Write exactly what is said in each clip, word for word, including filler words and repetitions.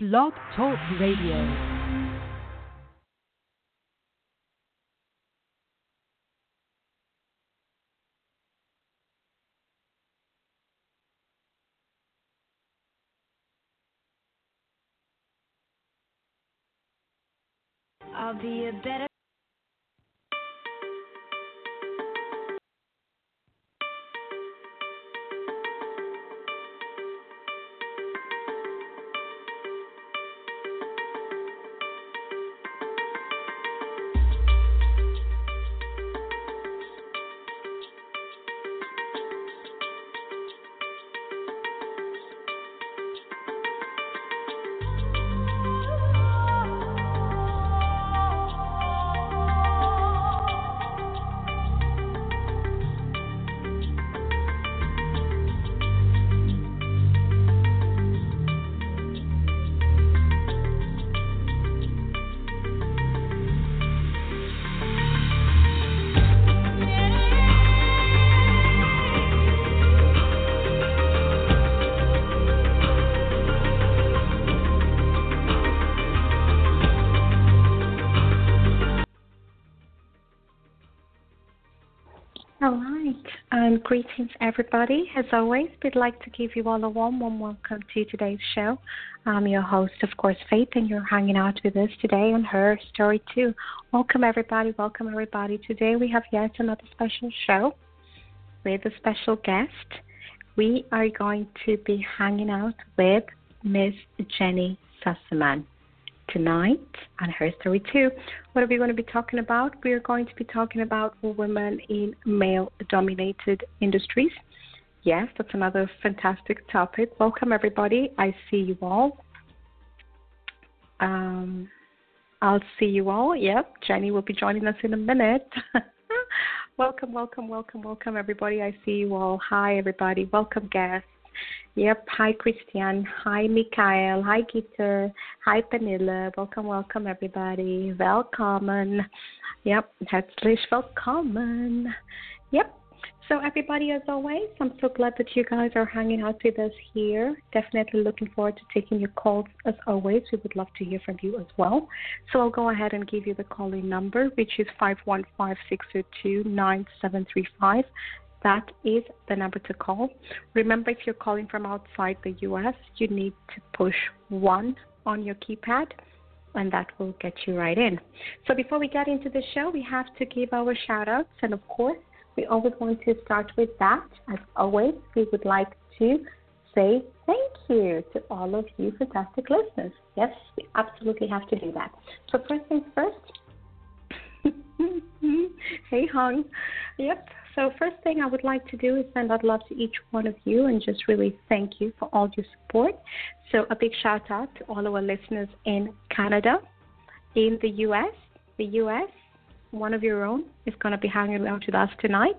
Blog Talk Radio. I'll be a better Um, greetings, everybody. As always, we'd like to give you all a warm, warm welcome to today's show. I'm your host, of course, Faith, and you're hanging out with us today on Her Story Too. Welcome, everybody. Welcome, everybody. Today we have yet another special show with a special guest. We are going to be hanging out with Miss Jenny Sassaman tonight on Her Story Too. What are we going to be talking about? We are going to be talking about women in male-dominated industries. Yes, that's another fantastic topic. Welcome, everybody. I see you all. Um, I'll see you all. Yep, Jenny will be joining us in a minute. Welcome, welcome, welcome, welcome, everybody. I see you all. Hi, everybody. Welcome, guests. Yep. Hi, Christian. Hi, Mikhail. Hi, Gita. Hi, Penilla. Welcome, welcome, everybody. Welcome. Yep. Herzlich willkommen. Yep. So, everybody, as always, I'm so glad that you guys are hanging out with us here. Definitely looking forward to taking your calls, as always. We would love to hear from you as well. So I'll go ahead and give you the calling number, which is five one five, six zero two, nine seven three five. That is the number to call. Remember, if you're calling from outside the U S, you need to push one on your keypad, and that will get you right in. So before we get into the show, we have to give our shout-outs, and of course, we always want to start with that. As always, we would like to say thank you to all of you fantastic listeners. Yes, we absolutely have to do that. So first things first. Hey, Hong. Yep. So first thing I would like to do is send out love to each one of you and just really thank you for all your support. So a big shout out to all our listeners in Canada, in the U S. The U S, one of your own, is going to be hanging out with us tonight.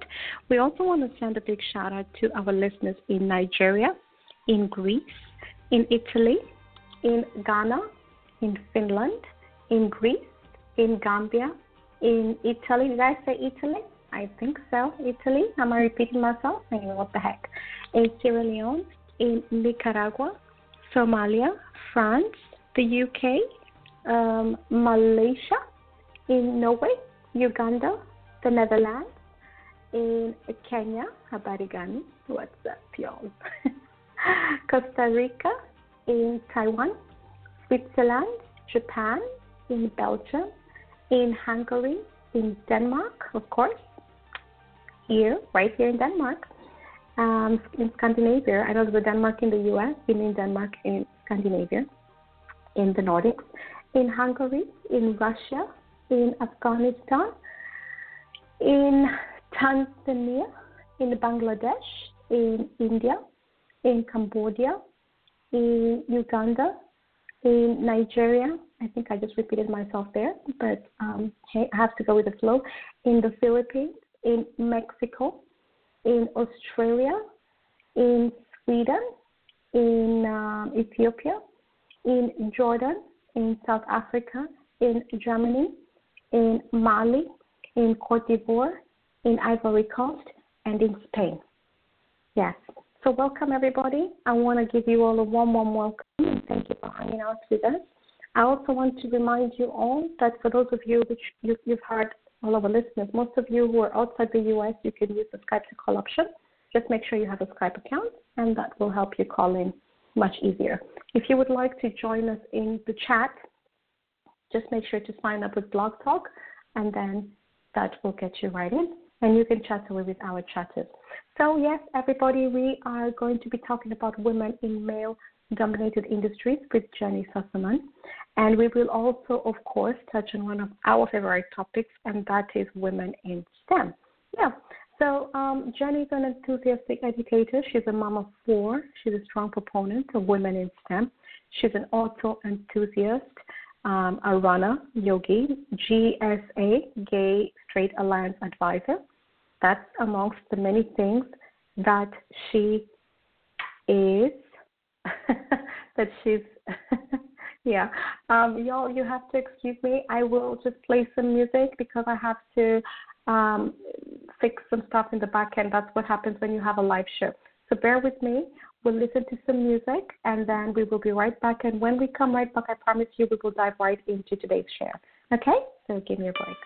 We also want to send a big shout out to our listeners in Nigeria, in Greece, in Italy, in Ghana, in Finland, in Greece, in Gambia, in Italy. Did I say Italy? I think so, Italy. Am I repeating myself? I mean, what the heck? In Sierra Leone, in Nicaragua, Somalia, France, the U K, um, Malaysia, in Norway, Uganda, the Netherlands, in Kenya, Habarigani, what's up, y'all? Costa Rica, in Taiwan, Switzerland, Japan, in Belgium, in Hungary, in Denmark, of course. Here, right here in Denmark, um, in Scandinavia. I know there's Denmark in the U S, been in Denmark in Scandinavia, in the Nordics, in Hungary, in Russia, in Afghanistan, in Tanzania, in Bangladesh, in India, in Cambodia, in Uganda, in Nigeria. I think I just repeated myself there, but um, hey, I have to go with the flow. In the Philippines, in Mexico, in Australia, in Sweden, in um, Ethiopia, in Jordan, in South Africa, in Germany, in Mali, in Cote d'Ivoire, in Ivory Coast, and in Spain. Yes. So welcome, everybody. I want to give you all a warm, warm welcome and Thank you for hanging out with us. I also want to remind you all that for those of you, which you, you've heard all of our listeners, most of you who are outside the U S, you can use the Skype to call option. Just make sure you have a Skype account, and that will help you call in much easier. If you would like to join us in the chat, just make sure to sign up with Blog Talk, and then that will get you right in, and you can chat away with our chatters. So, yes, everybody, we are going to be talking about women in male-dominated industries with Jenny Sassaman, and we will also, of course, touch on one of our favorite topics, and that is women in STEM. Yeah. So um, Jenny is an enthusiastic educator. She's a mom of four. She's a strong proponent of women in STEM. She's an auto enthusiast, um, a runner, yogi, G S A, Gay Straight Alliance advisor. That's amongst the many things that she is. that she's, yeah. Um, y'all, you have to excuse me. I will just play some music because I have to Um, fix some stuff in the back end. That's what happens when you have a live show. So bear with me. We'll listen to some music, and then we will be right back. And when we come right back, I promise you, we will dive right into today's share. Okay? So give me a break.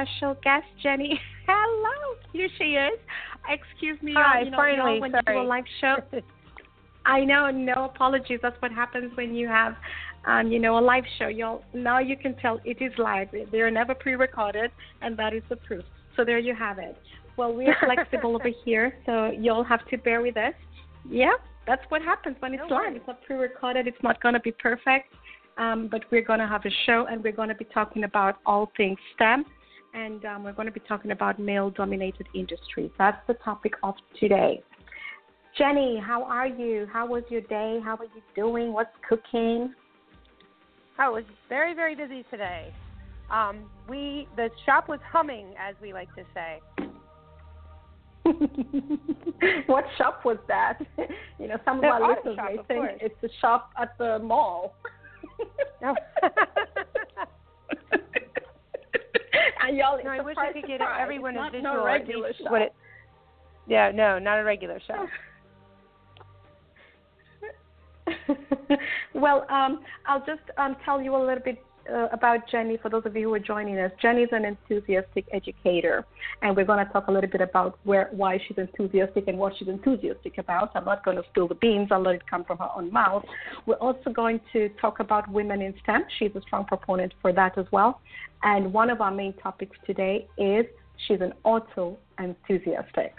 Special guest, Jenny. Hello. Here she is. Excuse me. Hi, you know, finally. You know, when sorry. You do a live show. I know. No apologies. That's what happens when you have, um, you know, a live show. You'll, now you can tell it is live. They're never pre-recorded, and that is the proof. So there you have it. Well, we're flexible over here, so you'll have to bear with us. Yeah, that's what happens when it's no live. Worries. It's not pre-recorded. It's not going to be perfect, um, but we're going to have a show, and we're going to be talking about all things STEM. And um, we're going to be talking about male-dominated industries. That's the topic of today. Jenny, how are you? How was your day? How are you doing? What's cooking? I was very, very busy today. Um, we the shop was humming, as we like to say. What shop was that? You know, some of no, our listeners may think course. It's the shop at the mall. No. And y'all, no, I wish I could surprise. Get everyone a visual. No regular show. It, yeah, no, not a regular show. Well, um, I'll just um, tell you a little bit uh, about Jenny for those of you who are joining us. Jenny's an enthusiastic educator, and we're going to talk a little bit about where, why she's enthusiastic and what she's enthusiastic about. I'm not going to spill the beans. I'll let it come from her own mouth. We're also going to talk about women in STEM. She's a strong proponent for that as well. And one of our main topics today is she's an auto enthusiastic.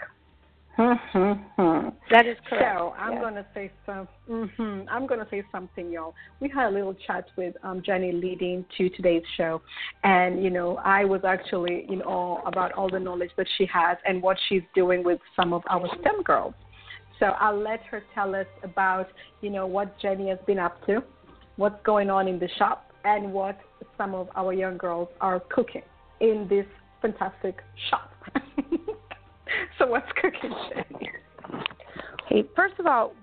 That is correct. So I'm yeah. going to say some. Mm-hmm, I'm going to say something, y'all. We had a little chat with um, Jenny leading to today's show, and you know, I was actually in awe about all the knowledge that she has and what she's doing with some of our STEM girls. So I'll let her tell us about, you know, what Jenny has been up to, what's going on in the shop, and what some of our young girls are cooking in this fantastic shop. So what's cooking, Jenny? Hey, first of all,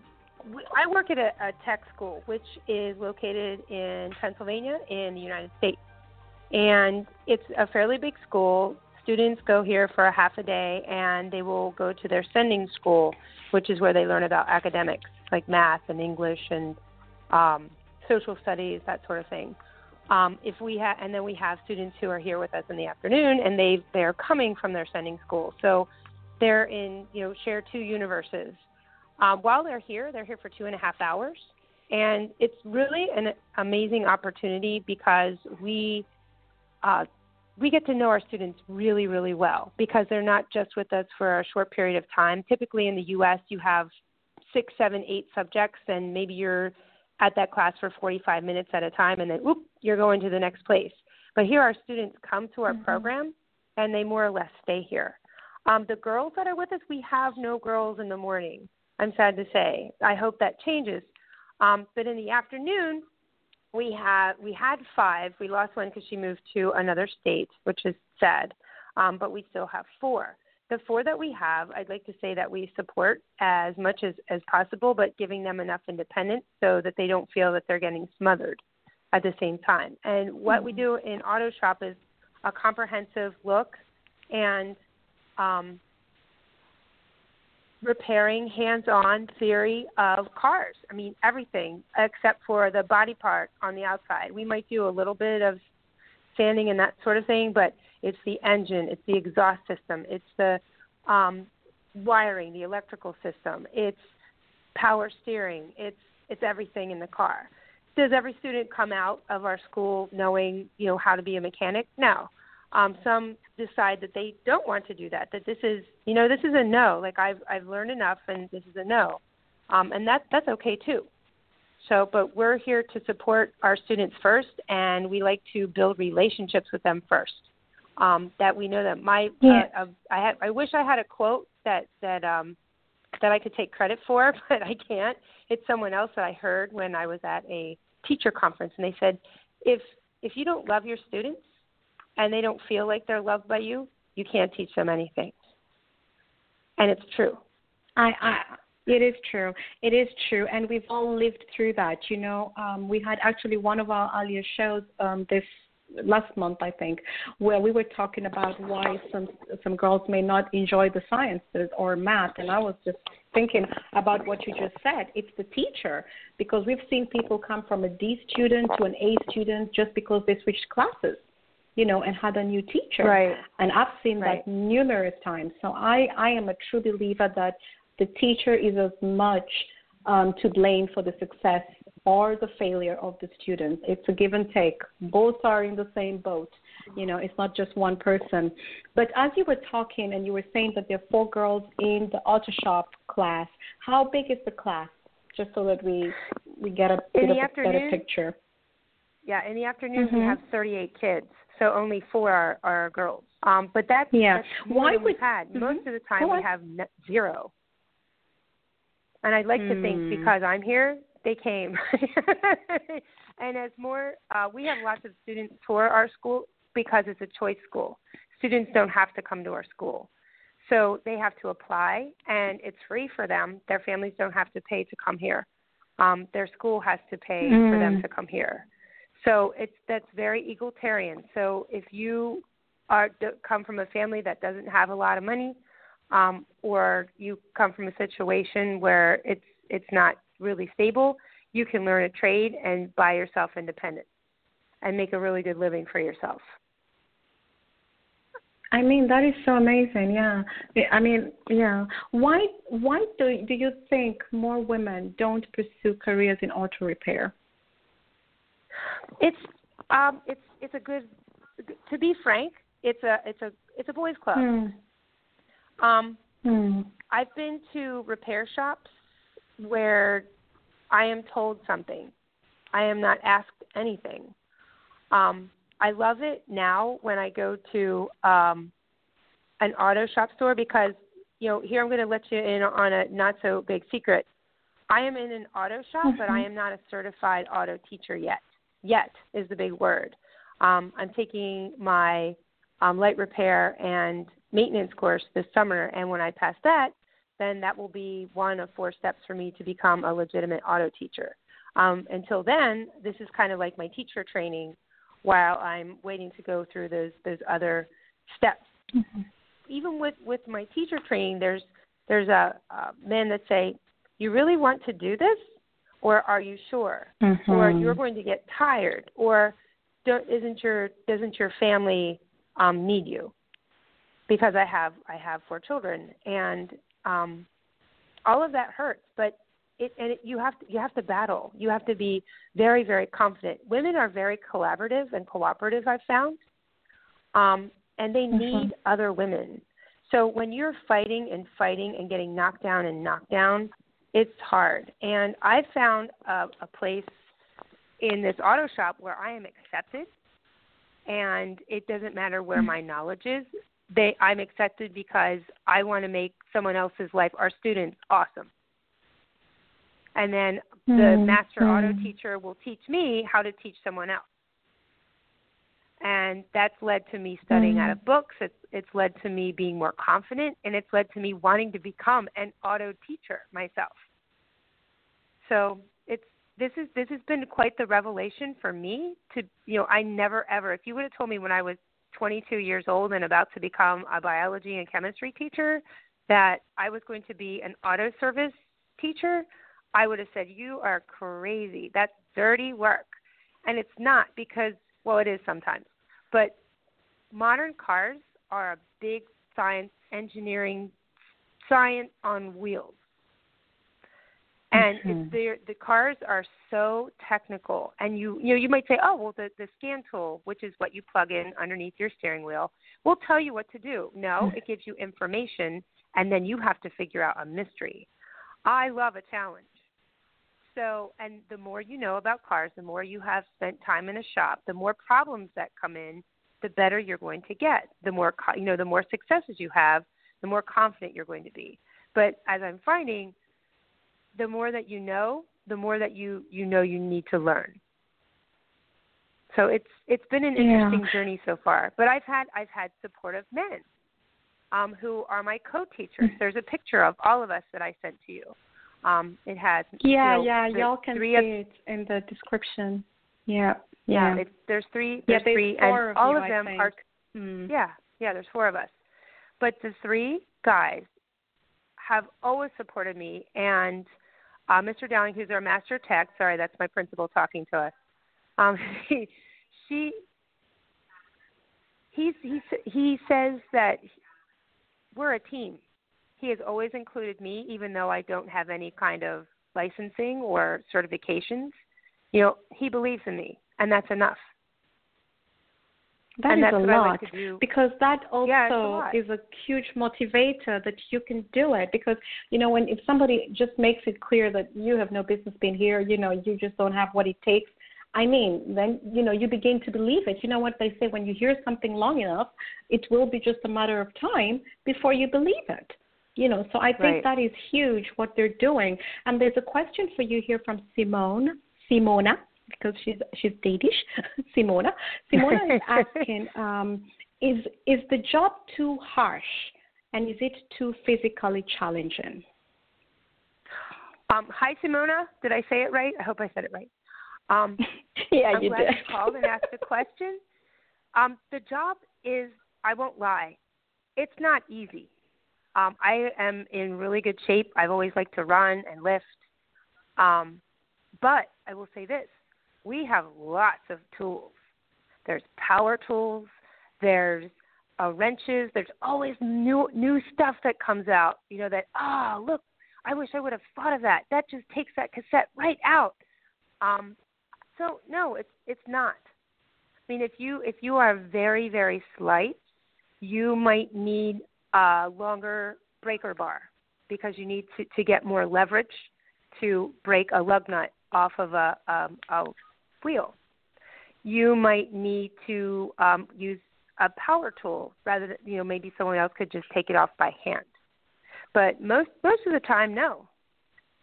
I work at a, a tech school, which is located in Pennsylvania in the United States. And it's a fairly big school. Students go here for a half a day, and they will go to their sending school, which is where they learn about academics, like math and English and um, social studies, that sort of thing. Um, if we ha- and then we have students who are here with us in the afternoon, and they they're coming from their sending school, so they're in you know share two universes. Um, while they're here, they're here for two and a half hours, and it's really an amazing opportunity because we uh, we get to know our students really really well because they're not just with us for a short period of time. Typically in the U S you have six, seven, eight subjects, and maybe you're at that class for forty-five minutes at a time, and then, whoop, you're going to the next place. But here our students come to our mm-hmm. program, and they more or less stay here. Um, the girls that are with us, we have no girls in the morning, I'm sad to say. I hope that changes. Um, but in the afternoon, we have we had five. We lost one because she moved to another state, which is sad, um, but we still have four. The four that we have, I'd like to say that we support as much as, as possible, but giving them enough independence so that they don't feel that they're getting smothered at the same time. And what mm-hmm. we do in Auto Shop is a comprehensive look and um, repairing hands-on theory of cars. I mean, everything except for the body part on the outside. We might do a little bit of sanding and that sort of thing, but it's the engine, it's the exhaust system, it's the um, wiring, the electrical system, it's power steering, it's it's everything in the car. Does every student come out of our school knowing, you know, how to be a mechanic? No. Um, some decide that they don't want to do that, that this is, you know, this is a no. Like I've I've learned enough and this is a no. Um, and that that's okay too. So, but we're here to support our students first, and we like to build relationships with them first. Um, that we know that my yeah. uh, uh, I had, I wish I had a quote that that um, that I could take credit for, but I can't. It's someone else that I heard when I was at a teacher conference, and they said, if if you don't love your students and they don't feel like they're loved by you, you can't teach them anything. And it's true. I. I It is true. It is true. And we've all lived through that. You know, um, we had actually one of our earlier shows um, this last month, I think, where we were talking about why some some girls may not enjoy the sciences or math. And I was just thinking about what you just said. It's the teacher, because we've seen people come from a D student to an A student just because they switched classes, you know, and had a new teacher. Right. And I've seen right. that numerous times. So I, I am a true believer that the teacher is as much um, to blame for the success or the failure of the students. It's a give and take. Both are in the same boat. You know, it's not just one person. But as you were talking and you were saying that there are four girls in the auto shop class, how big is the class? Just so that we we get a bit of a better picture. Yeah, in the afternoon mm-hmm. we have thirty-eight kids, so only four are, are girls. Um, but that's, yeah. that's why we had. Mm-hmm. Most of the time Why? we have zero. And I'd like mm. to think because I'm here, they came. And as more, uh, we have lots of students tour our school because it's a choice school. Students don't have to come to our school. So they have to apply, and it's free for them. Their families don't have to pay to come here. Um, their school has to pay mm. for them to come here. So it's that's very egalitarian. So if you are come from a family that doesn't have a lot of money, Um, or you come from a situation where it's it's not really stable, you can learn a trade and buy yourself independent and make a really good living for yourself. I mean, that is so amazing, yeah. I mean, yeah. Why why do, do you think more women don't pursue careers in auto repair? It's um it's it's a good to be frank, it's a it's a it's a boys' club. Hmm. Um, mm. I've been to repair shops where I am told something. I am not asked anything. Um, I love it now when I go to um, an auto shop store because, you know, here I'm going to let you in on a not-so-big secret. I am in an auto shop, mm-hmm. but I am not a certified auto teacher yet. Yet is the big word. Um, I'm taking my um, light repair and maintenance course this summer, and when I pass that, then that will be one of four steps for me to become a legitimate auto teacher. Um, until then, this is kind of like my teacher training while I'm waiting to go through those those other steps. Mm-hmm. Even with, with my teacher training, there's there's a, a men that say, you really want to do this? or are you sure? Mm-hmm. Or you're going to get tired, or don't, isn't your doesn't your family um, need you? Because I have I have four children, and um, all of that hurts, but it and it, you have to, you have to battle. You have to be very, very confident. Women are very collaborative and cooperative, I've found, um, and they mm-hmm. need other women. So when you're fighting and fighting and getting knocked down and knocked down, it's hard. And I found a, a place in this auto shop where I am accepted, and it doesn't matter where my knowledge is. They, I'm accepted because I want to make someone else's life, our students, awesome. And then the mm-hmm. master auto teacher will teach me how to teach someone else. And that's led to me studying mm-hmm. out of books. It's, it's led to me being more confident, and it's led to me wanting to become an auto teacher myself. So it's this is this has been quite the revelation for me. To you know, I never ever. If you would have told me when I was twenty-two years old and about to become a biology and chemistry teacher that I was going to be an auto service teacher, I would have said, "You are crazy. That's dirty work," and it's not because. Well, it is sometimes, but modern cars are a big science, engineering, science on wheels, and mm-hmm. it's the cars are so technical. And you, you know, you might say, "Oh, well, the, the scan tool, which is what you plug in underneath your steering wheel, will tell you what to do." No, it gives you information, and then you have to figure out a mystery. I love a challenge. So, and the more you know about cars, the more you have spent time in a shop, the more problems that come in, the better you're going to get. The more, you know, the more successes you have, the more confident you're going to be. But as I'm finding, the more that you know, the more that you, you know you need to learn. So it's it's been an interesting yeah. journey so far. But I've had I've had supportive men um, who are my co-teachers. There's a picture of all of us that I sent to you. Um, it has yeah you know, yeah y'all can see of, it in the description yeah yeah, yeah. It's, there's three there's yeah, there's three four and of all you, of them are mm. yeah yeah there's four of us, but the three guys have always supported me, and uh, Mister Dowling, who's our master tech, sorry that's my principal talking to us, um, he, she he's, he's, he says that we're a team. He has always included me, even though I don't have any kind of licensing or certifications. You know, he believes in me, and that's enough. That and is a lot, like because that also yeah, a is a huge motivator that you can do it. Because, you know, when if somebody just makes it clear that you have no business being here, you know, you just don't have what it takes, I mean, then, you know, you begin to believe it. You know what they say, when you hear something long enough, it will be just a matter of time before you believe it. You know, so I think right. that is huge what they're doing. And there's a question for you here from Simone, Simona, because she's she's Danish, Simona. Simona is asking, um, is is the job too harsh, and is it too physically challenging? Um, hi, Simona. Did I say it right? I hope I said it right. Um, yeah, I'm you glad did. You called and asked the question. Um, the job is, I won't lie, it's not easy. Um, I am in really good shape. I've always liked to run and lift. Um, but I will say this. We have lots of tools. There's power tools. There's uh, wrenches. There's always new new stuff that comes out, you know, that, oh, look, I wish I would have thought of that. That just takes that cassette right out. Um, so, no, it's it's not. I mean, if you if you are very, very slight, you might need – a longer breaker bar because you need to, to get more leverage to break a lug nut off of a, um, a wheel. You might need to um, use a power tool rather than, you know, maybe someone else could just take it off by hand. But most most of the time, no.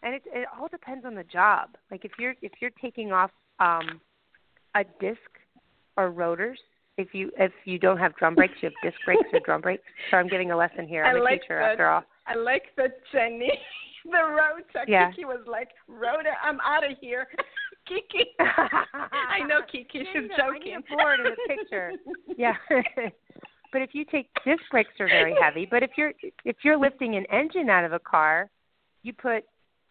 And it, it all depends on the job. Like if you're if you're taking off um, a disc or rotors. If you if you don't have drum brakes, you have disc brakes or drum brakes. So I'm getting a lesson here. I'm I a like teacher that, after all. I like that, Jenny. The rotor. Yeah. Kiki was like, rotor, I'm out of here. Kiki. I know Kiki. She's joking. I need a board in the picture. Yeah. But if you take disc brakes are very heavy. But if you're if you're lifting an engine out of a car, you put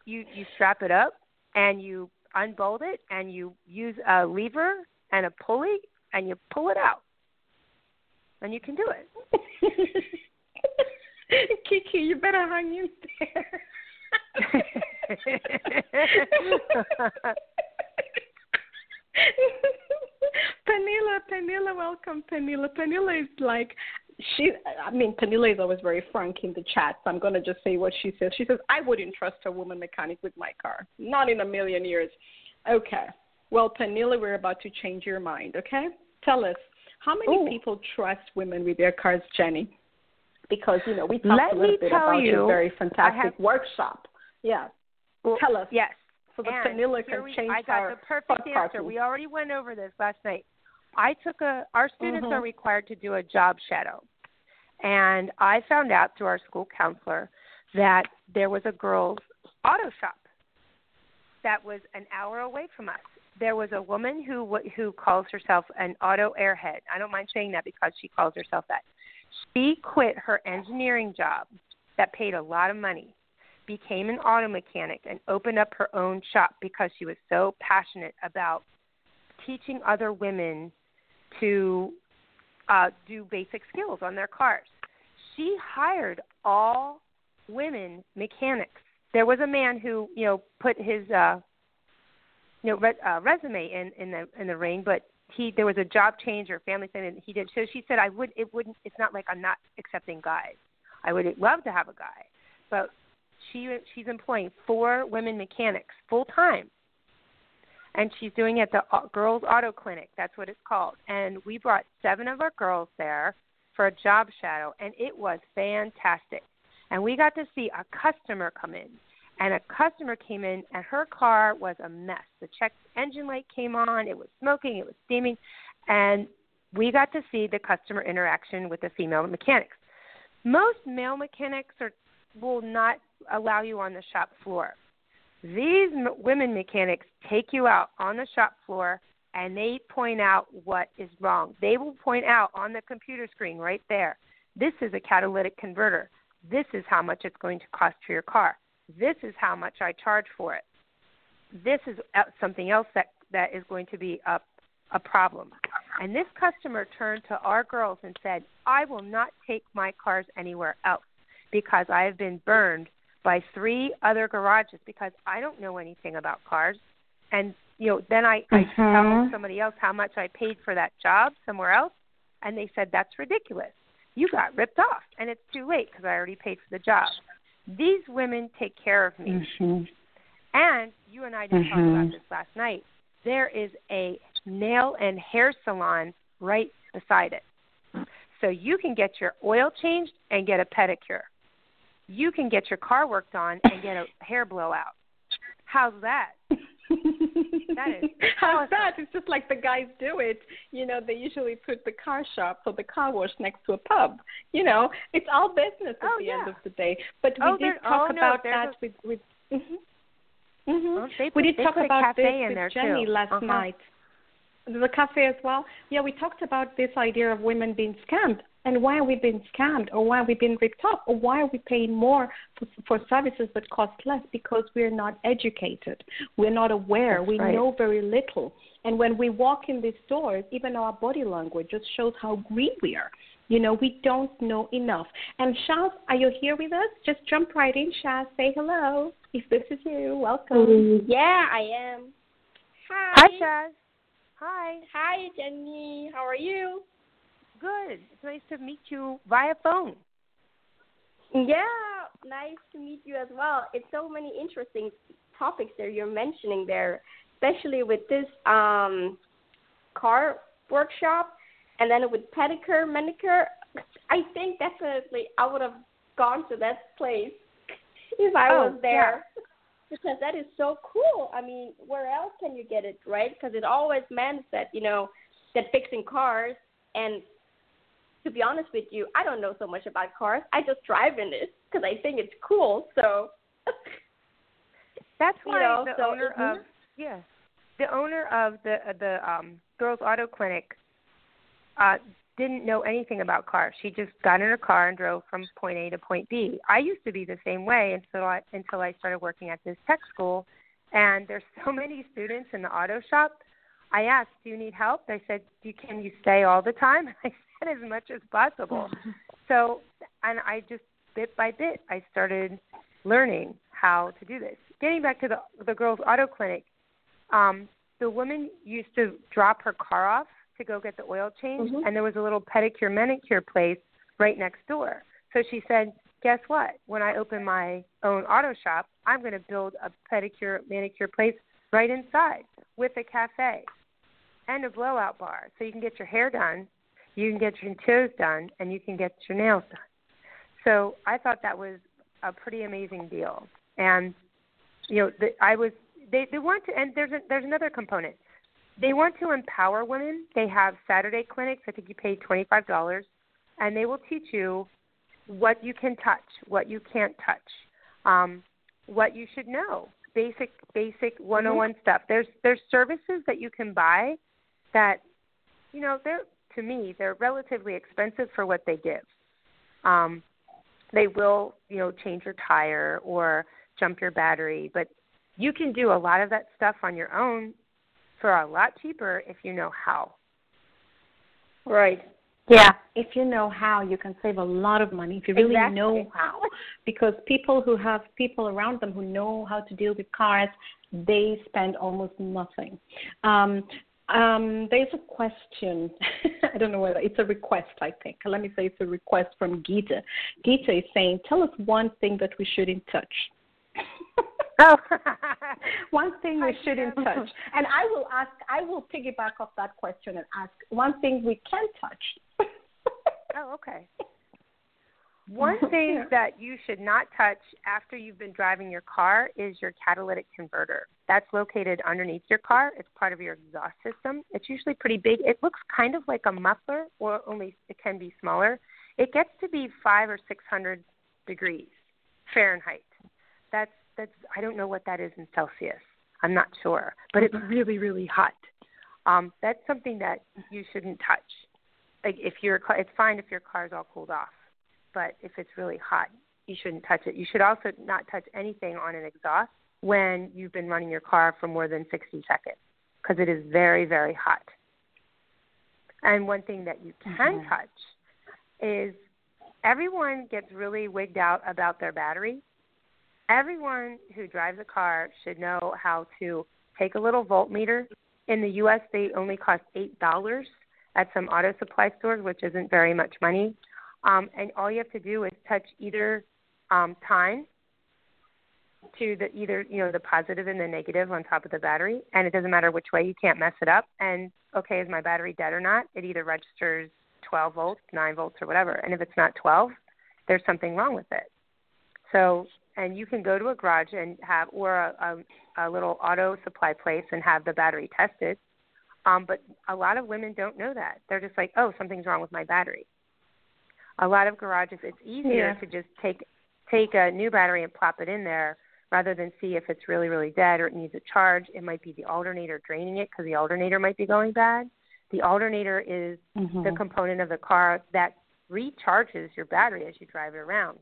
you you strap it up, and you unbolt it, and you use a lever and a pulley, and you pull it out, and you can do it. Kiki, you better hang in there. Penilla, Penilla, welcome, Penilla. Penilla is like, she, I mean, Penilla is always very frank in the chat, so I'm going to just say what she says. She says, I wouldn't trust a woman mechanic with my car. Not in a million years. Okay. Well, Penilla, we're about to change your mind, okay? Tell us, how many Ooh. people trust women with their cars, Jenny? Because, you know, we talked Let a little bit about you, your very fantastic have, workshop. Yeah. Well, tell us. Yes. So that Penilla can we, change I got our the perfect answer. Parking. We already went over this last night. I took a, our students mm-hmm. are required to do a job shadow. And I found out through our school counselor that there was a girls' auto shop that was an hour away from us. There was a woman who who calls herself an auto airhead. I don't mind saying that because she calls herself that. She quit her engineering job that paid a lot of money, became an auto mechanic, and opened up her own shop because she was so passionate about teaching other women to uh, do basic skills on their cars. She hired all women mechanics. There was a man who, you know, put his uh, you know re- uh, resume in, in the in the ring, but he there was a job change or family thing, and he did. So she said, "I would. It wouldn't. It's not like I'm not accepting guys. I would love to have a guy, but." She she's employing four women mechanics full time, and she's doing it at the Girls Auto Clinic. That's what it's called. And we brought seven of our girls there for a job shadow, and it was fantastic. And we got to see a customer come in, and a customer came in, and her car was a mess. The check engine light came on. It was smoking. It was steaming, and we got to see the customer interaction with the female mechanics. Most male mechanics are will not allow you on the shop floor. These m- women mechanics take you out on the shop floor, and they point out what is wrong. They will point out on the computer screen right there, this is a catalytic converter. This is how much it's going to cost for your car. This is how much I charge for it. This is something else that, that is going to be a, a problem. And this customer turned to our girls and said, I will not take my cars anywhere else, because I have been burned by three other garages because I don't know anything about cars. And, you know, then I, I mm-hmm. tell somebody else how much I paid for that job somewhere else, and they said, that's ridiculous. You got ripped off, and it's too late because I already paid for the job. These women take care of me. Mm-hmm. And you and I just mm-hmm. talked about this last night. There is a nail and hair salon right beside it. So you can get your oil changed and get a pedicure. You can get your car worked on and get a hair blowout. How's that? That is How's awesome. that? It's just like the guys do it. You know, they usually put the car shop or the car wash next to a pub. You know, it's all business at oh, the yeah. end of the day. But we oh, did talk oh, about no, that a, with, with mm-hmm. Mm-hmm. Well, they, we did they talk put about this with there Jenny too. last uh-huh. night. The cafe as well. Yeah, we talked about this idea of women being scammed. And why are we being scammed, or why are we being ripped off, or why are we paying more for, for services that cost less? Because we're not educated. We're not aware. That's we right. know very little. And when we walk in these doors, even our body language just shows how green we are. You know, we don't know enough. And Shaz, are you here with us? Just jump right in, Shaz. Say hello. If this is you, welcome. Yeah, I am. Hi. Hi, Shaz. Hi. Hi, Jenny. How are you? Good. It's nice to meet you via phone. Yeah, nice to meet you as well. It's so many interesting topics that you're mentioning there, especially with this um, car workshop and then with pedicure, manicure. I think definitely I would have gone to that place if I oh, was there yeah. because that is so cool. I mean, where else can you get it, right? Because it always meant that, you know, that fixing cars and to be honest with you, I don't know so much about cars. I just drive in it because I think it's cool. So that's why you know, the so owner of yeah, the owner of the the um, Girls Auto Clinic uh, didn't know anything about cars. She just got in her car and drove from point A to point B. I used to be the same way until I until I started working at this tech school, And there's so many students in the auto shop. I asked, do you need help? They said, you, can you stay all the time? I said, as much as possible. So, and I just bit by bit, I started learning how to do this. Getting back to the, the Girls Auto Clinic, um, the woman used to drop her car off to go get the oil change, mm-hmm. and there was a little pedicure manicure place right next door. So she said, guess what? When I open my own auto shop, I'm going to build a pedicure manicure place right inside with a cafe and a blowout bar. So you can get your hair done, you can get your toes done, and you can get your nails done. So I thought that was a pretty amazing deal. And, you know, the, I was, they, they want to, and there's a, there's another component. They want to empower women. They have Saturday clinics. I think you pay twenty-five dollars, and they will teach you what you can touch, what you can't touch, um, what you should know, basic basic one oh one mm-hmm. stuff. There's there's services that you can buy that, you know, they're, to me, they're relatively expensive for what they give. Um, they will, you know, change your tire or jump your battery, but you can do a lot of that stuff on your own for a lot cheaper if you know how. Right. Yeah, if you know how, you can save a lot of money if you really exactly. know how. Because people who have people around them who know how to deal with cars, they spend almost nothing. Um, um, there's a question. I don't know whether it's a request, I think. Let me say it's a request from Gita. Gita is saying, tell us one thing that we shouldn't touch. Oh. One thing we shouldn't touch. And I will ask, I will piggyback off that question and ask one thing we can touch. Oh, okay. One thing yeah. that you should not touch after you've been driving your car is your catalytic converter. That's located underneath your car. It's part of your exhaust system. It's usually pretty big. It looks kind of like a muffler, or only it can be smaller. It gets to be five or six hundred degrees Fahrenheit. That's That's, I don't know what that is in Celsius. I'm not sure. But it's really, really hot. Um, that's something that you shouldn't touch. Like if your car, it's fine if your car's all cooled off. But if it's really hot, you shouldn't touch it. You should also not touch anything on an exhaust when you've been running your car for more than sixty seconds because it is very, very hot. And one thing that you can mm-hmm. touch is everyone gets really wigged out about their battery. Everyone who drives a car should know how to take a little voltmeter. In the U S, they only cost eight dollars at some auto supply stores, which isn't very much money. Um, and all you have to do is touch either um, time to the either, you know, the positive and the negative on top of the battery. And it doesn't matter which way. You can't mess it up. And, okay, is my battery dead or not? It either registers twelve volts, nine volts, or whatever. And if it's not twelve, there's something wrong with it. So... And you can go to a garage and have, or a, a, a little auto supply place and have the battery tested. Um, but a lot of women don't know that. They're just like, oh, something's wrong with my battery. A lot of garages, it's easier yeah. to just take take a new battery and plop it in there rather than see if it's really, really dead or it needs a charge. It might be the alternator draining it because the alternator might be going bad. The alternator is mm-hmm. the component of the car that recharges your battery as you drive it around.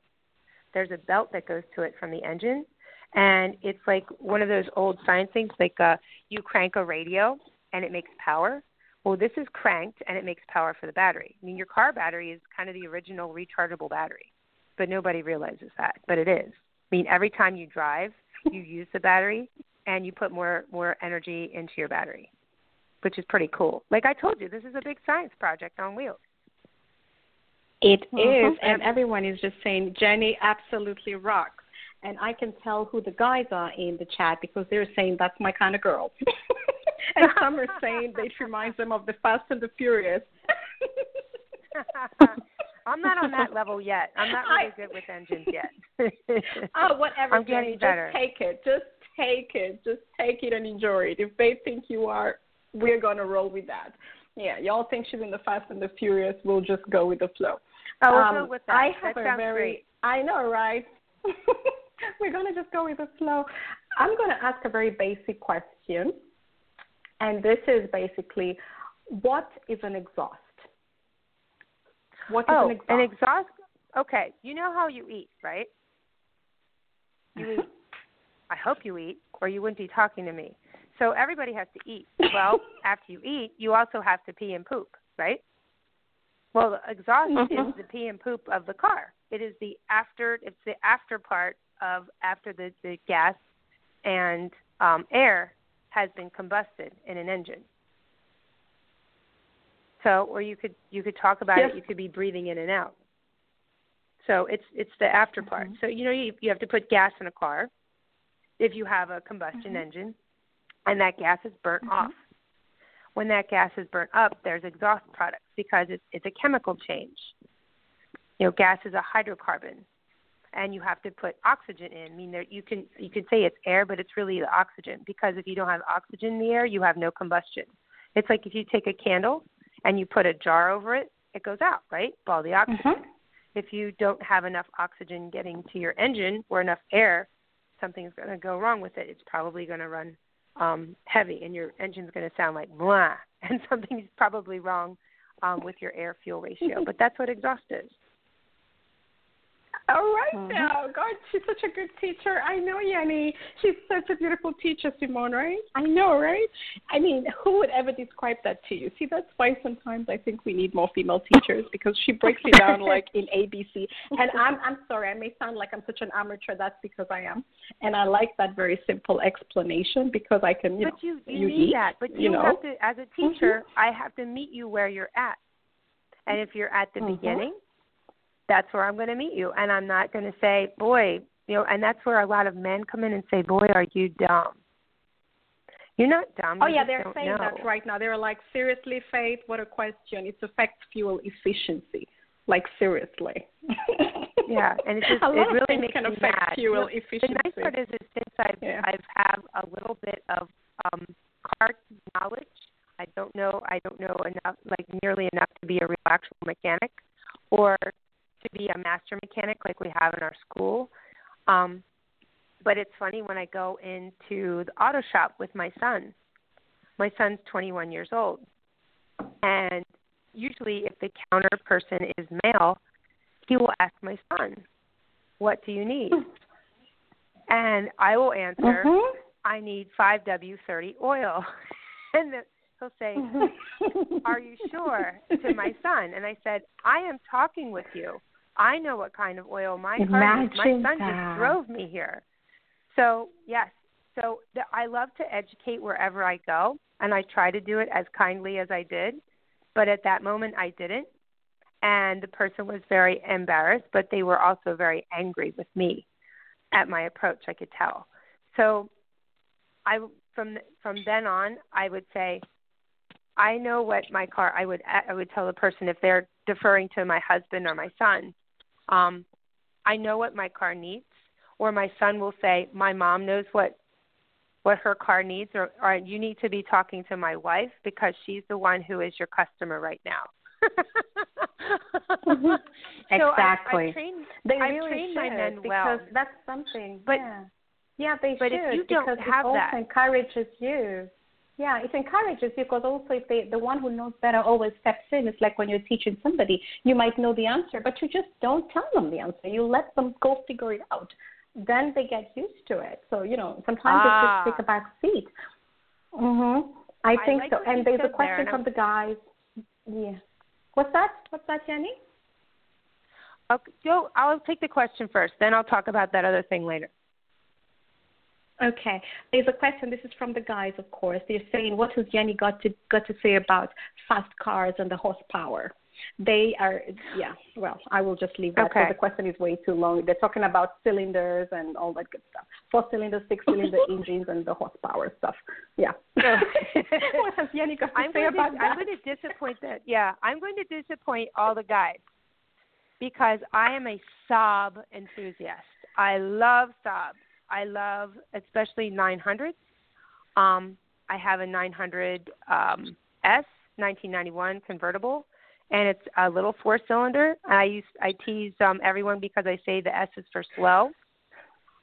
There's a belt that goes to it from the engine, and it's like one of those old science things, like uh, you crank a radio, and it makes power. Well, this is cranked, and it makes power for the battery. I mean, your car battery is kind of the original rechargeable battery, but nobody realizes that, but it is. I mean, every time you drive, you use the battery, and you put more, more energy into your battery, which is pretty cool. Like I told you, this is a big science project on wheels. It mm-hmm. is, and everyone is just saying, Jenny absolutely rocks. And I can tell who the guys are in the chat because they're saying that's my kind of girl. And some are saying that it reminds them of the Fast and the Furious. I'm not on that level yet. I'm not really I, good with engines yet. Oh, whatever, I'm Jenny, just better. take it. Just take it. Just take it and enjoy it. If they think you are, we're going to roll with that. Yeah, y'all think she's in the Fast and the Furious. We'll just go with the flow. Oh, we'll um, go with that. I have that a very, great. I know, right? We're going to just go with the flow. I'm going to ask a very basic question, and this is basically, what is an exhaust? What is oh, an exhaust? an exhaust? Okay, you know how you eat, right? You eat I hope you eat, or you wouldn't be talking to me. So everybody has to eat. Well, after you eat, you also have to pee and poop, right? Well, the exhaust mm-hmm. is the pee and poop of the car. It is the after, it's the after part of after the, the gas and um, air has been combusted in an engine. So, or you could you could talk about yes. it. You could be breathing in and out. So it's it's the after part. Mm-hmm. So you know you you have to put gas in a car if you have a combustion mm-hmm. engine, and that gas is burnt mm-hmm. off. When that gas is burnt up, there's exhaust products because it's it's a chemical change. You know, gas is a hydrocarbon, and you have to put oxygen in. I mean, there, you can you can say it's air, but it's really the oxygen, because if you don't have oxygen in the air, you have no combustion. It's like if you take a candle and you put a jar over it, it goes out, right? All the oxygen. Mm-hmm. If you don't have enough oxygen getting to your engine or enough air, something's going to go wrong with it. It's probably going to run um, heavy, and your engine's going to sound like blah, and something's probably wrong um, with your air-fuel ratio. But that's what exhaust is. All right, mm-hmm. now. God, she's such a good teacher. I know, Jenny. She's such a beautiful teacher, Simone, right? I know, right? I mean, who would ever describe that to you? See, that's why sometimes I think we need more female teachers, because she breaks it down like in A B C. And I'm I'm sorry, I may sound like I'm such an amateur. That's because I am. And I like that very simple explanation, because I can, you but know. But you, you, you need eat, that. But you, you know? have to, as a teacher, mm-hmm. I have to meet you where you're at. And if you're at the mm-hmm. beginning, that's where I'm going to meet you. And I'm not going to say, boy, you know, and that's where a lot of men come in and say, boy, are you dumb? You're not dumb. Oh, yeah, they're saying know. that right now. They're like, seriously, Faith, what a question. It affects fuel efficiency. Like, seriously. Yeah, and it just, it really makes me mad. Fuel you know, efficiency. The nice part is, is since I've, yeah. I've had a little bit of um, car knowledge, I don't know, I don't know enough, like nearly enough to be a real actual mechanic or to be a master mechanic like we have in our school. Um, but it's funny, when I go into the auto shop with my son, my son's twenty-one years old. And usually if the counter person is male, he will ask my son, what do you need? And I will answer, mm-hmm. I need five W thirty oil. And the he'll say, are you sure, to my son? And I said, I am talking with you. I know what kind of oil my car is. My son that. just drove me here. So, yes. So the, I love to educate wherever I go, and I try to do it as kindly as I did. But at that moment, I didn't. And the person was very embarrassed, but they were also very angry with me at my approach, I could tell. So I from from then on, I would say, I know what my car, I would I would tell the person if they're deferring to my husband or my son, um, I know what my car needs. Or my son will say, my mom knows what what her car needs, or, or you need to be talking to my wife because she's the one who is your customer right now. mm-hmm. so exactly. I, I train, they I really train my men because well. Because that's something. But, yeah. yeah, they but should. But if you don't have that. Because it also encourages you. Yeah, it encourages you, because also if they, the one who knows better always steps in. It's like when you're teaching somebody, you might know the answer, but you just don't tell them the answer. You let them go figure it out. Then they get used to it. So, you know, sometimes ah. it's just take a back seat. Mm-hmm. I, I think like so. And there's a question there, from the guys. Yeah. What's that? What's that, Jenny? Okay, so I'll take the question first, then I'll talk about that other thing later. Okay. There's a question. This is from the guys, of course. They're saying, what has Jenny got to got to say about fast cars and the horsepower? They are, yeah, well, I will just leave that because okay. the question is way too long. They're talking about cylinders and all that good stuff. Four-cylinder, six-cylinder engines and the horsepower stuff. Yeah. What has Jenny got to I'm say about to, that? I'm going to disappoint that. Yeah, I'm going to disappoint all the guys because I am a Saab enthusiast. I love Saab. I love, especially nine hundreds. Um, I have a nine hundred um, S nineteen ninety-one convertible, and it's a little four-cylinder. I use I tease um, everyone because I say the S is for slow.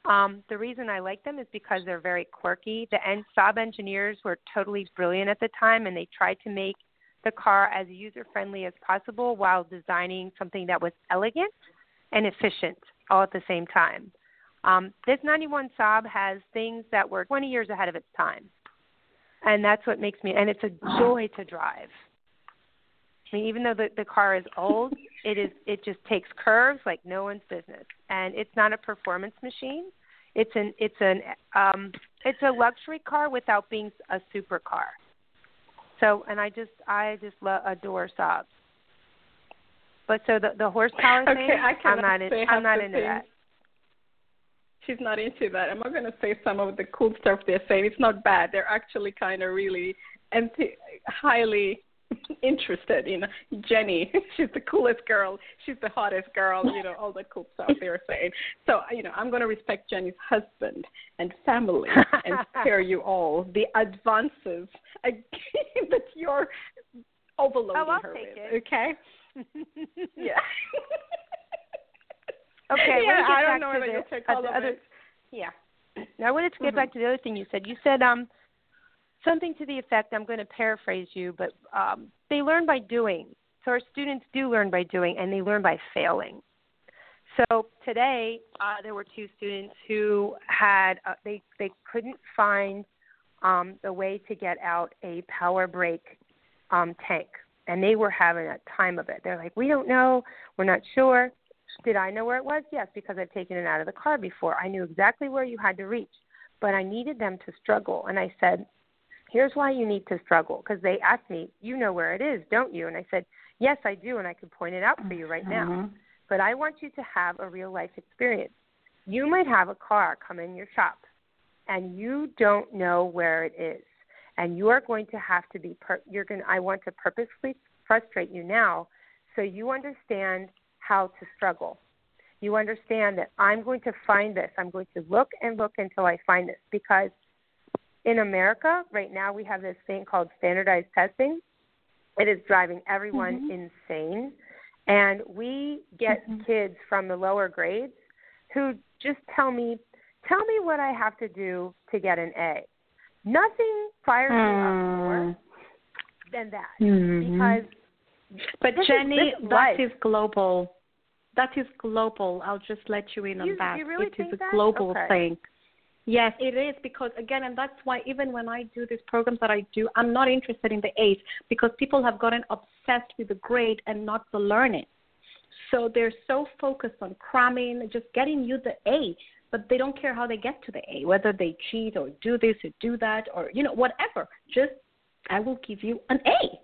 Um, the reason I like them is because they're very quirky. The en- Saab engineers were totally brilliant at the time, and they tried to make the car as user-friendly as possible while designing something that was elegant and efficient all at the same time. Um, this ninety-one Saab has things that were twenty years ahead of its time. And that's what makes me, and it's a joy to drive. I mean, even though the, the car is old, it is it just takes curves like no one's business. And it's not a performance machine. It's an it's an um, it's a luxury car without being a supercar. So, and I just I just lo- adore Saabs. But so the, the horsepower okay, thing, I I'm not in, I'm not into things. that. She's not into that. I'm not going to say some of the cool stuff they're saying. It's not bad. They're actually kind of really anti- highly interested in Jenny. She's the coolest girl. She's the hottest girl, you know, all the cool stuff they were saying. So, you know, I'm going to respect Jenny's husband and family and spare you all the advances that you're overloading oh, I'll her take with. It. Okay? yeah. Okay, yeah, I don't know whether you'll take all of it. Yeah. Now, I wanted to get mm-hmm. back to the other thing you said. You said um, something to the effect, I'm going to paraphrase you, but um, they learn by doing. So our students do learn by doing, and they learn by failing. So today, uh, there were two students who had, uh, they, they couldn't find um, the way to get out a power brake um, tank, and they were having a time of it. They're like, we don't know, we're not sure. Did I know where it was? Yes, because I've taken it out of the car before. I knew exactly where you had to reach, but I needed them to struggle. And I said, here's why you need to struggle, because they asked me, you know where it is, don't you? And I said, yes, I do, and I could point it out for you right now. Mm-hmm. But I want you to have a real-life experience. You might have a car come in your shop, and you don't know where it is, and you are going to have to be per- – You're going. I want to purposely frustrate you now so you understand – how to struggle. You understand that I'm going to find this. I'm going to look and look until I find this, because in America right now we have this thing called standardized testing. It is driving everyone mm-hmm. insane, and we get mm-hmm. kids from the lower grades who just tell me, tell me what I have to do to get an A. Nothing fires mm. me up more than that mm-hmm. because But this Jenny, is, that is global. That is global. I'll just let you in on you, that. You really it think is a that? global okay. thing. Yes, it is, because, again, and that's why even when I do these programs that I do, I'm not interested in the age, because people have gotten obsessed with the grade and not the learning. So they're so focused on cramming, just getting you the A, but they don't care how they get to the A, whether they cheat or do this or do that or, you know, whatever. Just, I will give you an A.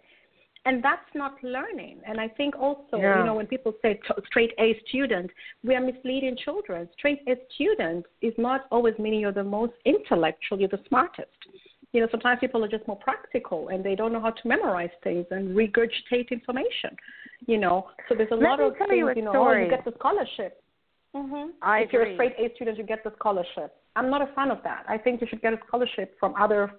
And that's not learning. And I think also, yeah. you know, when people say t- straight A student, we are misleading children. Straight A student is not always meaning you're the most intellectual, you're the smartest. You know, sometimes people are just more practical and they don't know how to memorize things and regurgitate information, you know. So there's a Let lot of things, you, you know, oh, you get the scholarship. Mm-hmm. I if agree. You're a straight A student, you get the scholarship. I'm not a fan of that. I think you should get a scholarship from other,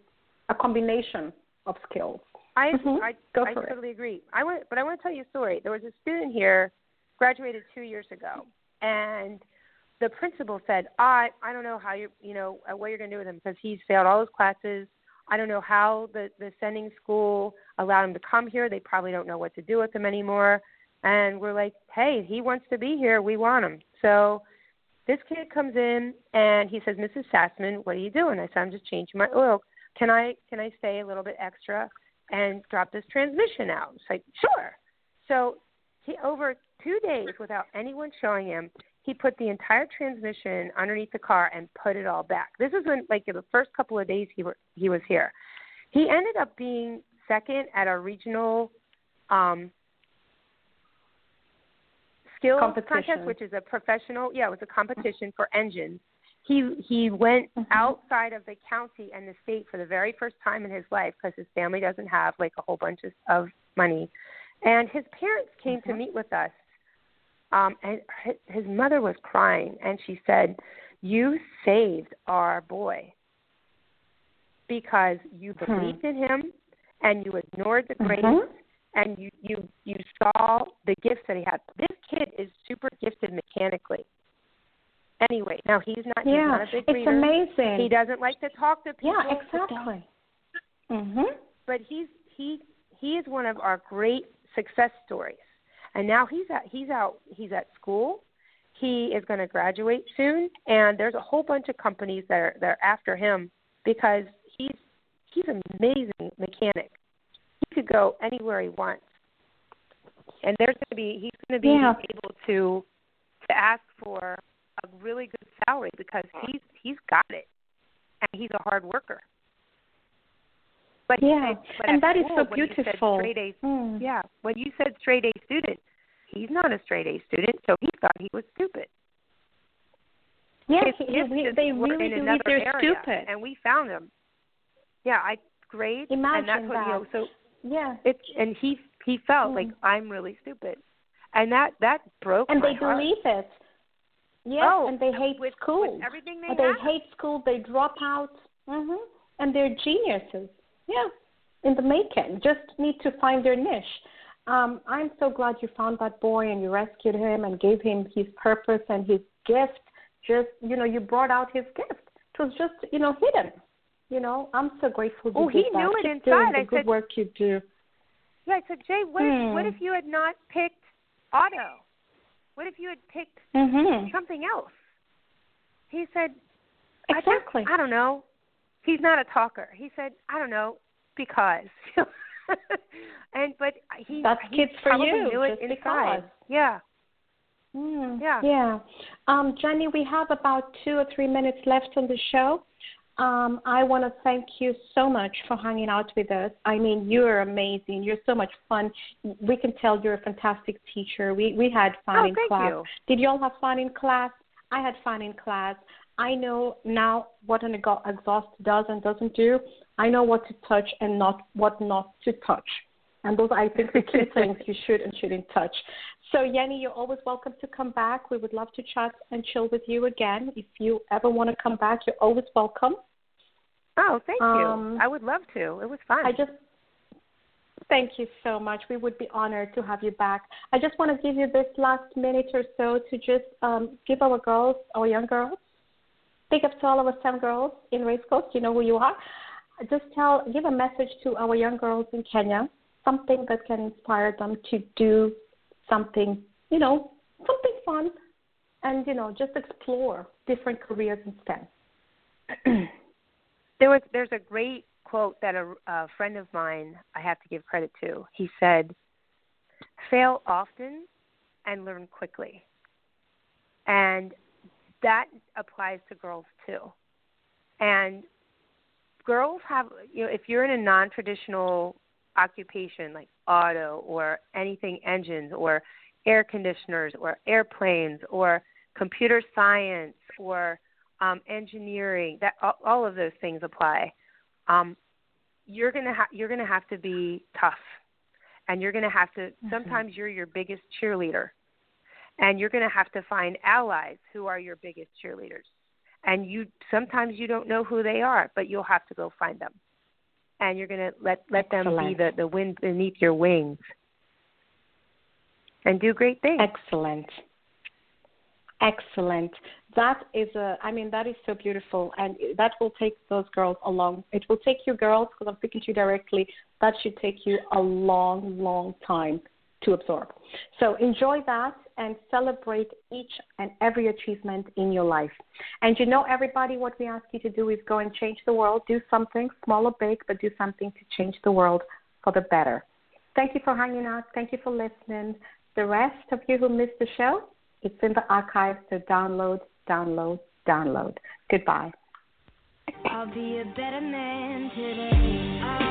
a combination of skills. I mm-hmm. I, I totally it. agree. I want, but I want to tell you a story. There was a student here, graduated two years ago, and the principal said, "I I don't know how you you know what you're going to do with him, because he's failed all his classes. I don't know how the the sending school allowed him to come here. They probably don't know what to do with him anymore." And we're like, "Hey, he wants to be here. We want him." So this kid comes in and he says, "Missus Sassaman, what are you doing?" I said, "I'm just changing my oil. Can I can I stay a little bit extra and drop this transmission out?" It's like, sure. So he, over two days without anyone showing him, he put the entire transmission underneath the car and put it all back. This is when, like, the first couple of days he were, he was here. He ended up being second at a regional um, skills contest, which is a professional, yeah, it was a competition for engines. He he went outside of the county and the state for the very first time in his life, because his family doesn't have, like, a whole bunch of money. And his parents came mm-hmm. to meet with us, um, and his mother was crying, and she said, "You saved our boy because you believed mm-hmm. in him and you ignored the grades mm-hmm. and you, you, you saw the gifts that he had." This kid is super gifted mechanically. Anyway, now he's not, yeah, he's not a big reader. It's amazing. He doesn't like to talk to people. Yeah, exactly. Mhm. But he's he he is one of our great success stories. And now he's at he's out he's at school. He is going to graduate soon, and there's a whole bunch of companies that are, that are after him because he's he's an amazing mechanic. He could go anywhere he wants, and there's going to be he's going to be yeah. able to to ask for a really good salary because he's he's got it, and he's a hard worker. But yeah, said, but and that school, is so beautiful. A, mm. Yeah, when you said straight A student, he's not a straight A student, so he thought he was stupid. Yeah, his, his he, they really in believe they're area, stupid, and we found him. Yeah, I great. Imagine and that's what that. He also, yeah, it's and he he felt mm. like I'm really stupid, and that that broke. And my they heart. Believe it. Yes, oh, and they hate with, school. With everything they, they hate school. They drop out. Mm-hmm. And they're geniuses. Yeah, in the making. Just need to find their niche. Um, I'm so glad you found that boy and you rescued him and gave him his purpose and his gift. Just, you know, you brought out his gift. It was just, you know, hidden. You know, I'm so grateful you oh, did that. Oh, he knew it Keep inside. The I good said, work you do. Yeah, I said, Jay, what, hmm. if, what if you had not picked auto? What if you had picked mm-hmm. something else? He said, exactly. I, just, I don't know. He's not a talker. He said, I don't know, because. and But he, That's he probably you, knew it inside. Because. Yeah. Mm, yeah. Yeah. Um, Jenny, we have about two or three minutes left on the show. Um, I want to thank you so much for hanging out with us. I mean, you're amazing. You're so much fun. We can tell you're a fantastic teacher. We we had fun oh, in thank class. You. Did you all have fun in class? I had fun in class. I know now what an exhaust does and doesn't do. I know what to touch and not what not to touch. And those, I think, are the key things you should and shouldn't touch. So, Jenny, you're always welcome to come back. We would love to chat and chill with you again. If you ever want to come back, you're always welcome. Oh, thank um, you. I would love to. It was fun. I just thank you so much. We would be honored to have you back. I just want to give you this last minute or so to just um, give our girls, our young girls, big up to all of our STEM girls in Race Coast. You know who you are. Just tell, give a message to our young girls in Kenya, something that can inspire them to do something, you know, something fun and, you know, just explore different careers in STEM. there was, there's a great quote that a, a friend of mine, I have to give credit to. He said, fail often and learn quickly. And that applies to girls too. And girls have, you know, if you're in a non-traditional occupation like auto or anything engines or air conditioners or airplanes or computer science or um, engineering, that all, all of those things apply. Um, you're gonna ha- you're gonna have to be tough, and you're gonna have to. Mm-hmm. Sometimes you're your biggest cheerleader, and you're gonna have to find allies who are your biggest cheerleaders. And you sometimes you don't know who they are, but you'll have to go find them. And you're going to let, let them be the, the wind beneath your wings and do great things. Excellent. Excellent. That is a, I mean, that is so beautiful. And that will take those girls along. It will take you girls, because I'm speaking to you directly, that should take you a long, long time to absorb. So enjoy that and celebrate each and every achievement in your life. And you know, everybody, what we ask you to do is go and change the world. Do something, small or big, but do something to change the world for the better. Thank you for hanging out. Thank you for listening. The rest of you who missed the show, it's in the archives. So download, download, download. Goodbye. I'll be a better man today. I-